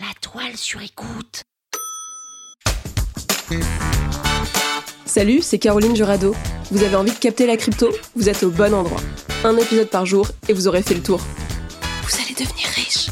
La Toile sur Écoute. Salut, c'est Caroline Jurado. Vous avez envie de capter la crypto? Vous êtes au bon endroit. Un épisode par jour et vous aurez fait le tour. Vous allez devenir riche.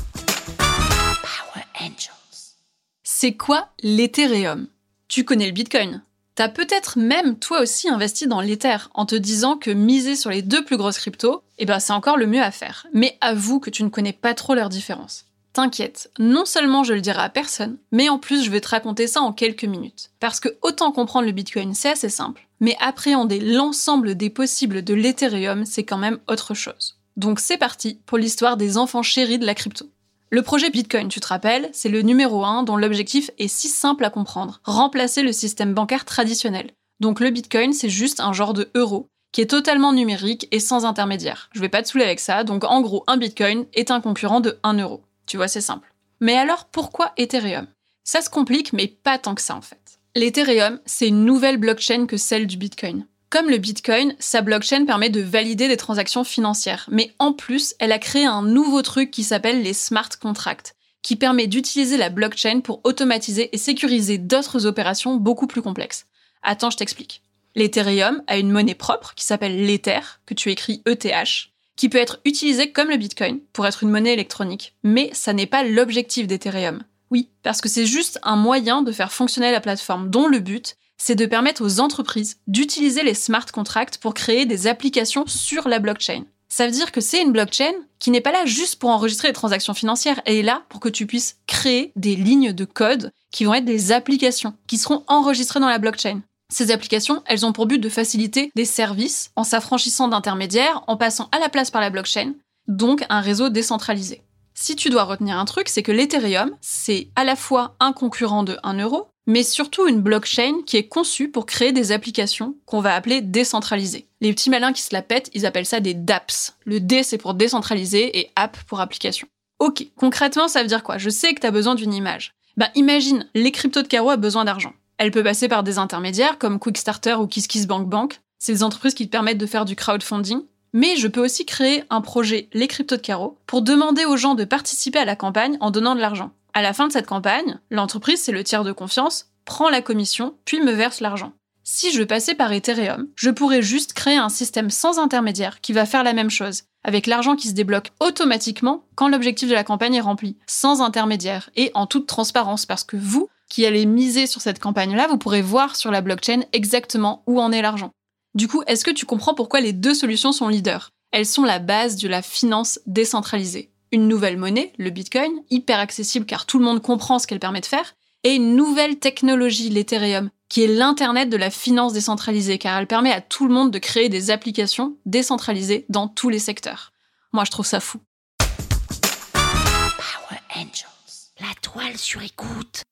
Power Angels. C'est quoi l'Ethereum? Tu connais le Bitcoin. T'as peut-être même toi aussi investi dans l'Ether en te disant que miser sur les deux plus grosses cryptos, c'est encore le mieux à faire. Mais avoue que tu ne connais pas trop leurs différences. T'inquiète, non seulement je le dirai à personne, mais en plus je vais te raconter ça en quelques minutes. Parce que autant comprendre le Bitcoin, c'est assez simple, mais appréhender l'ensemble des possibles de l'Ethereum, c'est quand même autre chose. Donc c'est parti pour l'histoire des enfants chéris de la crypto. Le projet Bitcoin, tu te rappelles, c'est le numéro 1 dont l'objectif est si simple à comprendre, remplacer le système bancaire traditionnel. Donc le Bitcoin, c'est juste un genre de euro, qui est totalement numérique et sans intermédiaire. Je vais pas te saouler avec ça, donc en gros, un Bitcoin est un concurrent de 1 euro. Tu vois, c'est simple. Mais alors, pourquoi Ethereum? Ça se complique, mais pas tant que ça, en fait. L'Ethereum, c'est une nouvelle blockchain que celle du Bitcoin. Comme le Bitcoin, sa blockchain permet de valider des transactions financières. Mais en plus, elle a créé un nouveau truc qui s'appelle les smart contracts, qui permet d'utiliser la blockchain pour automatiser et sécuriser d'autres opérations beaucoup plus complexes. Attends, je t'explique. L'Ethereum a une monnaie propre qui s'appelle l'Ether, que tu écris ETH, qui peut être utilisé comme le Bitcoin, pour être une monnaie électronique. Mais ça n'est pas l'objectif d'Ethereum. Oui, parce que c'est juste un moyen de faire fonctionner la plateforme, dont le but, c'est de permettre aux entreprises d'utiliser les smart contracts pour créer des applications sur la blockchain. Ça veut dire que c'est une blockchain qui n'est pas là juste pour enregistrer les transactions financières, elle est là pour que tu puisses créer des lignes de code qui vont être des applications, qui seront enregistrées dans la blockchain. Ces applications, elles ont pour but de faciliter des services en s'affranchissant d'intermédiaires, en passant à la place par la blockchain, donc un réseau décentralisé. Si tu dois retenir un truc, c'est que l'Ethereum, c'est à la fois un concurrent de 1 euro, mais surtout une blockchain qui est conçue pour créer des applications qu'on va appeler décentralisées. Les petits malins qui se la pètent, ils appellent ça des dApps. Le D, c'est pour décentralisé et app pour application. Ok, concrètement, ça veut dire quoi? Je sais que t'as besoin d'une image. Imagine, les cryptos de Caro a besoin d'argent. Elle peut passer par des intermédiaires comme Kickstarter ou KissKissBankBank. C'est des entreprises qui te permettent de faire du crowdfunding. Mais je peux aussi créer un projet, les cryptos de Caro, pour demander aux gens de participer à la campagne en donnant de l'argent. À la fin de cette campagne, l'entreprise, c'est le tiers de confiance, prend la commission, puis me verse l'argent. Si je veux passer par Ethereum, je pourrais juste créer un système sans intermédiaire qui va faire la même chose, avec l'argent qui se débloque automatiquement quand l'objectif de la campagne est rempli, sans intermédiaire et en toute transparence, parce que vous, qui allez miser sur cette campagne-là, vous pourrez voir sur la blockchain exactement où en est l'argent. Du coup, est-ce que tu comprends pourquoi les deux solutions sont leaders? Elles sont la base de la finance décentralisée. Une nouvelle monnaie, le Bitcoin, hyper accessible car tout le monde comprend ce qu'elle permet de faire, et une nouvelle technologie, l'Ethereum, qui est l'Internet de la finance décentralisée car elle permet à tout le monde de créer des applications décentralisées dans tous les secteurs. Moi, je trouve ça fou. Power Angels, la toile sur écoute.